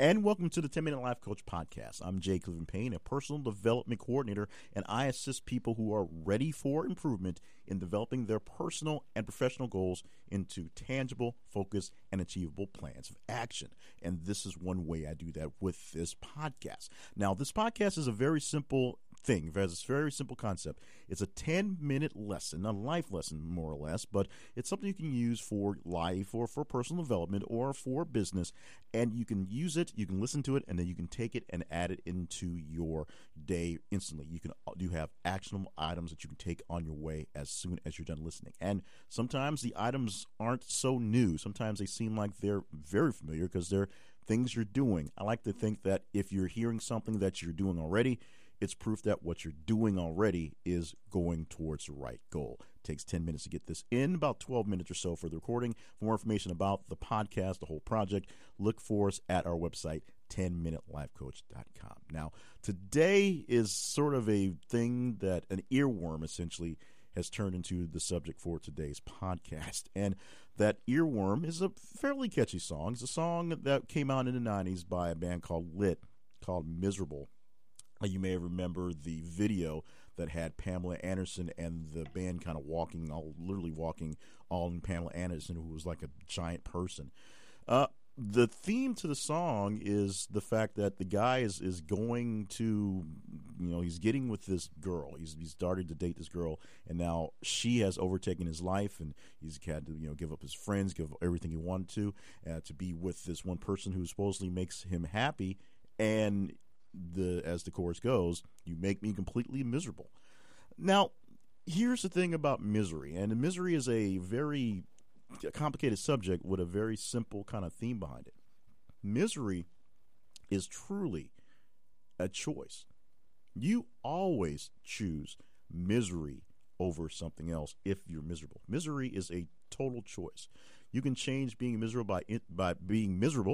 And welcome to the 10-Minute Life Coach Podcast. I'm J. Clifton Payne, a personal development coordinator, and I assist people who are ready for improvement in developing their personal and professional goals into tangible, focused, and achievable plans of action. And this is one way I do that with this podcast. Now, this podcast is a very simple thing. It's a very simple concept. It's a 10-minute lesson, a life lesson, more or less, but it's something you can use for life or for personal development or for business, and you can use it, you can listen to it, and then you can take it and add it into your day instantly. You have actionable items that you can take on your way as soon as you're done listening. And sometimes the items aren't so new. Sometimes they seem like they're very familiar because they're things you're doing. I like to think that if you're hearing something that you're doing already, it's proof that what you're doing already is going towards the right goal. It takes 10 minutes to get this in, about 12 minutes or so for the recording. For more information about the podcast, the whole project, look for us at our website, 10minutelifecoach.com. Now, today is sort of a thing that an earworm essentially has turned into the subject for today's podcast. And that earworm is a fairly catchy song. It's a song that came out in the 90s by a band called Lit, called Miserable. You may remember the video that had Pamela Anderson and the band kind of literally walking all in Pamela Anderson, who was like a giant person. The theme to the song is the fact that the guy is going to, he's getting with this girl. He's started to date this girl, and now she has overtaken his life, and he's had to, give up his friends, give up everything he wanted to be with this one person who supposedly makes him happy, and as the chorus goes, you make me completely miserable. Now, here's the thing about misery, and misery is a very complicated subject with a very simple kind of theme behind it. Misery is truly a choice. You always choose misery over something else if you're miserable. Misery is a total choice. You can change being miserable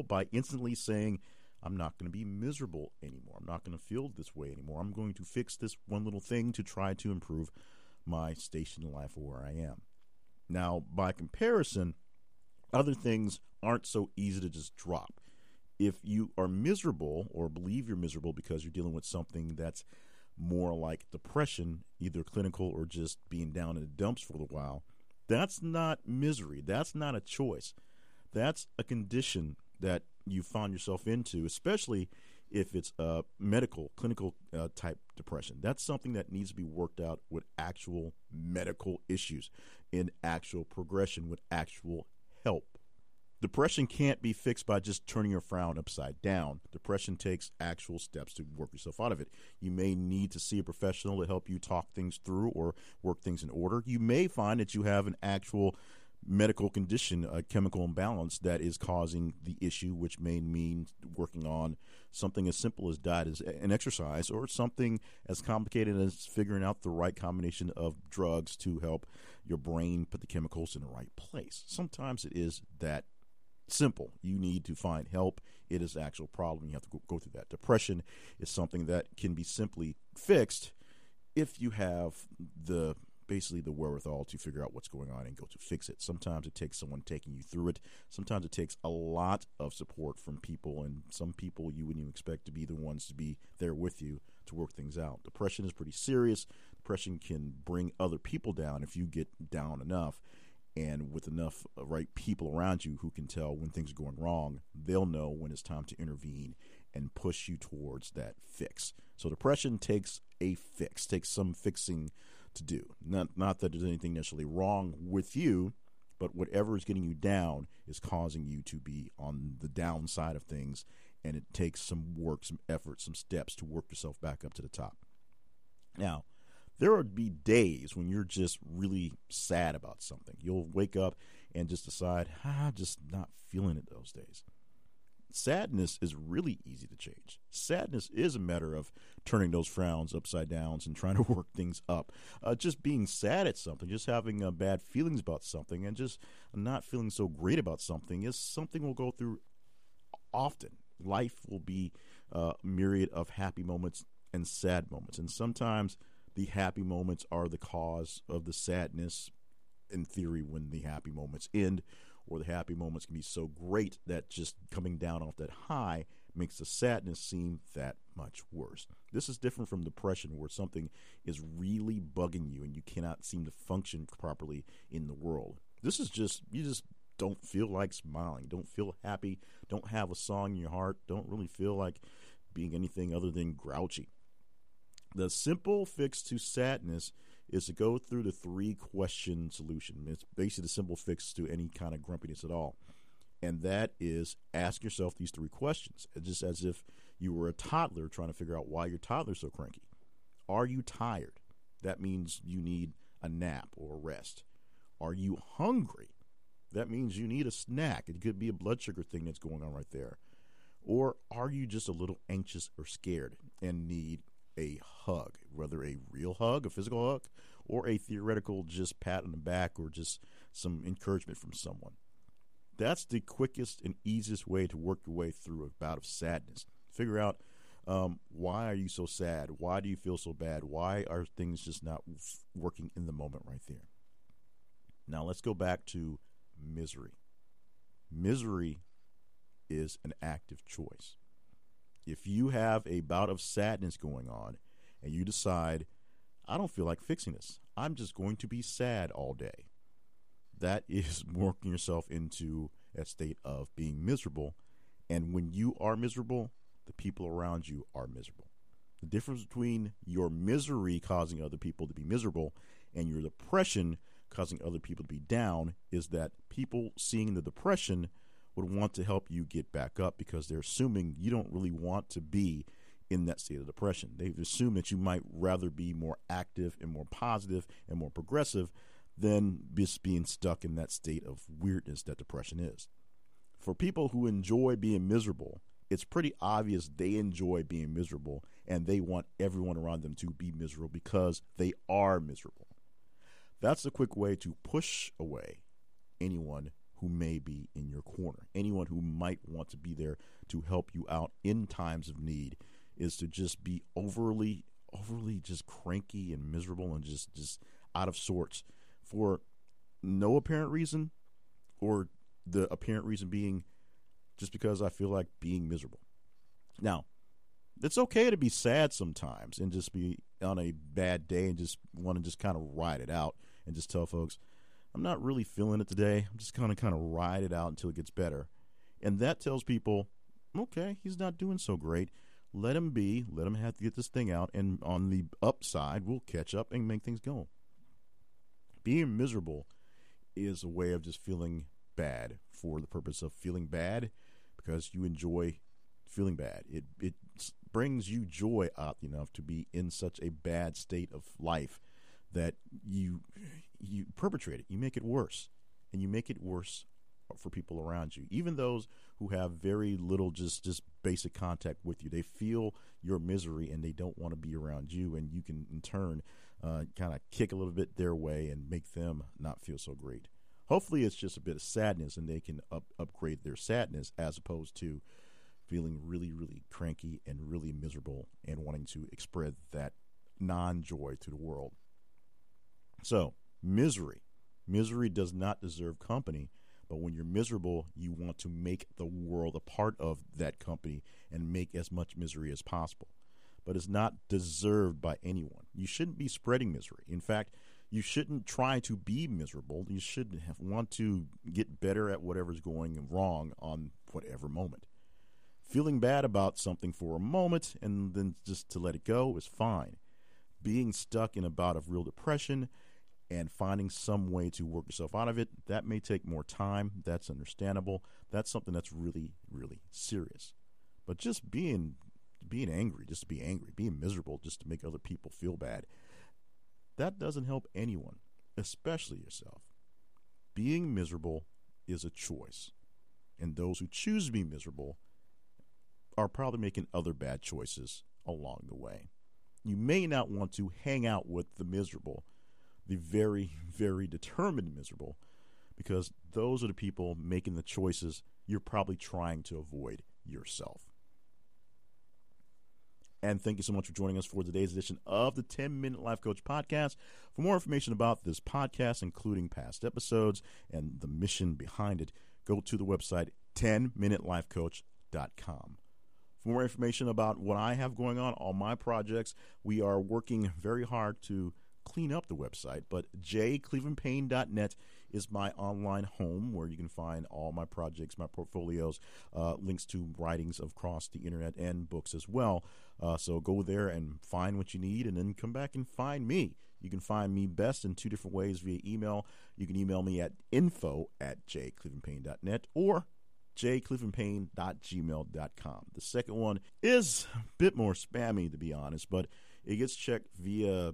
by instantly saying, I'm not going to be miserable anymore. I'm not going to feel this way anymore. I'm going to fix this one little thing to try to improve my station in life or where I am. Now, by comparison, other things aren't so easy to just drop. If you are miserable or believe you're miserable because you're dealing with something that's more like depression, either clinical or just being down in the dumps for a while, that's not misery. That's not a choice. That's a condition that you found yourself into, especially if it's a medical, clinical type depression. That's something that needs to be worked out with actual medical issues, in actual progression, with actual help. Depression can't be fixed by just turning your frown upside down. Depression takes actual steps to work yourself out of it. You may need to see a professional to help you talk things through or work things in order. You may find that you have an actual medical condition, a chemical imbalance that is causing the issue, which may mean working on something as simple as diet and exercise, or something as complicated as figuring out the right combination of drugs to help your brain put the chemicals in the right place. Sometimes it is that simple. You need to find help. It is an actual problem. You have to go through that. Depression is something that can be simply fixed if you have the wherewithal to figure out what's going on and go to fix it. Sometimes it takes someone taking you through it. Sometimes it takes a lot of support from people, and some people you wouldn't even expect to be the ones to be there with you to work things out. Depression is pretty serious. Depression can bring other people down if you get down enough, and with enough right people around you who can tell when things are going wrong, they'll know when it's time to intervene and push you towards that fix. So depression takes a fix, takes some fixing to do. Not that there's anything necessarily wrong with you, but whatever is getting you down is causing you to be on the downside of things, and it takes some work, some effort, some steps to work yourself back up to the top. Now, there would be days when you're just really sad about something. You'll wake up and just decide, I'm just not feeling it those days. Sadness is really easy to change. Sadness is a matter of turning those frowns upside downs and trying to work things up. Just being sad at something, just having bad feelings about something, and just not feeling so great about something is something we'll go through often. Life will be a myriad of happy moments and sad moments. And sometimes the happy moments are the cause of the sadness, in theory, when the happy moments end, or the happy moments can be so great that just coming down off that high makes the sadness seem that much worse. This is different from depression, where something is really bugging you and you cannot seem to function properly in the world. This is just, you just don't feel like smiling, don't feel happy, don't have a song in your heart, don't really feel like being anything other than grouchy. The simple fix to sadness is to go through the 3-question solution. It's basically the simple fix to any kind of grumpiness at all. And that is, ask yourself these 3 questions. It's just as if you were a toddler trying to figure out why your toddler's so cranky. Are you tired? That means you need a nap or a rest. Are you hungry? That means you need a snack. It could be a blood sugar thing that's going on right there. Or are you just a little anxious or scared and need a hug, whether a real hug, a physical hug, or a theoretical just pat on the back or just some encouragement from someone? That's the quickest and easiest way to work your way through a bout of sadness. Figure out why are you so sad? Why do you feel so bad? Why are things just not working in the moment right there? Now let's go back to misery. Misery is an active choice. If you have a bout of sadness going on and you decide, I don't feel like fixing this, I'm just going to be sad all day, that is working yourself into a state of being miserable. And when you are miserable, the people around you are miserable. The difference between your misery causing other people to be miserable and your depression causing other people to be down is that people seeing the depression would want to help you get back up, because they're assuming you don't really want to be in that state of depression. They've assumed that you might rather be more active and more positive and more progressive than just being stuck in that state of weirdness that depression is. For people who enjoy being miserable, it's pretty obvious they enjoy being miserable and they want everyone around them to be miserable because they are miserable. That's a quick way to push away anyone who may be in your corner. Anyone who might want to be there to help you out in times of need is to just be overly just cranky and miserable and just out of sorts for no apparent reason, or the apparent reason being just because I feel like being miserable. Now, it's okay to be sad sometimes and just be on a bad day and just want to just kind of ride it out and just tell folks, I'm not really feeling it today. I'm just going to kind of ride it out until it gets better. And that tells people, okay, he's not doing so great. Let him be. Let him have to get this thing out. And on the upside, we'll catch up and make things go. Being miserable is a way of just feeling bad for the purpose of feeling bad, because you enjoy feeling bad. It brings you joy, oddly enough, to be in such a bad state of life that you perpetrate it. You make it worse, and you make it worse for people around you. Even those who have very little just basic contact with you, they feel your misery and they don't want to be around you, and you can in turn kind of kick a little bit their way and make them not feel so great. Hopefully it's just a bit of sadness and they can upgrade their sadness, as opposed to feeling really, really cranky and really miserable and wanting to spread that non-joy to the world. So, misery. Misery does not deserve company, but when you're miserable, you want to make the world a part of that company and make as much misery as possible. But it's not deserved by anyone. You shouldn't be spreading misery. In fact, you shouldn't try to be miserable. You should want to get better at whatever's going wrong on whatever moment. Feeling bad about something for a moment and then just to let it go is fine. Being stuck in a bout of real depression and finding some way to work yourself out of it, that may take more time. That's understandable. That's something that's really, really serious. But just being angry, just to be angry, being miserable just to make other people feel bad, that doesn't help anyone, especially yourself. Being miserable is a choice. And those who choose to be miserable are probably making other bad choices along the way. You may not want to hang out with the miserable, the very, very determined miserable, because those are the people making the choices you're probably trying to avoid yourself. And thank you so much for joining us for today's edition of the 10-Minute Life Coach Podcast. For more information about this podcast, including past episodes and the mission behind it, go to the website 10minutelifecoach.com. For more information about what I have going on, all my projects, we are working very hard to clean up the website, but jclevelandpayne.net is my online home where you can find all my projects, my portfolios, links to writings across the internet and books as well. So go there and find what you need and then come back and find me. You can find me best in two different ways via email. You can email me at info@jclevelandpayne.net or jcliffenpayne@gmail.com. The second one is a bit more spammy, to be honest, but it gets checked via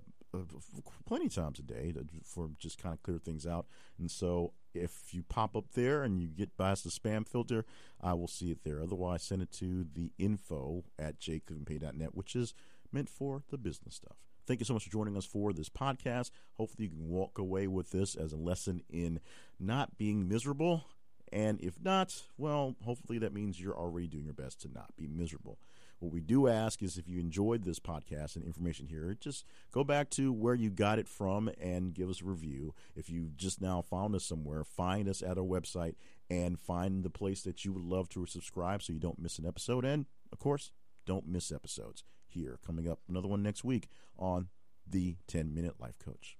plenty of times a day for just kind of clear things out. And so if you pop up there and you get past the spam filter, I will see it there. Otherwise, send it to the info@jcliffenpayne.net, which is meant for the business stuff. Thank you so much for joining us for this podcast. Hopefully you can walk away with this as a lesson in not being miserable. And if not, well, hopefully that means you're already doing your best to not be miserable. What we do ask is if you enjoyed this podcast and information here, just go back to where you got it from and give us a review. If you just now found us somewhere, find us at our website and find the place that you would love to subscribe so you don't miss an episode. And, of course, don't miss episodes here. Coming up, another one next week on The 10-Minute Life Coach.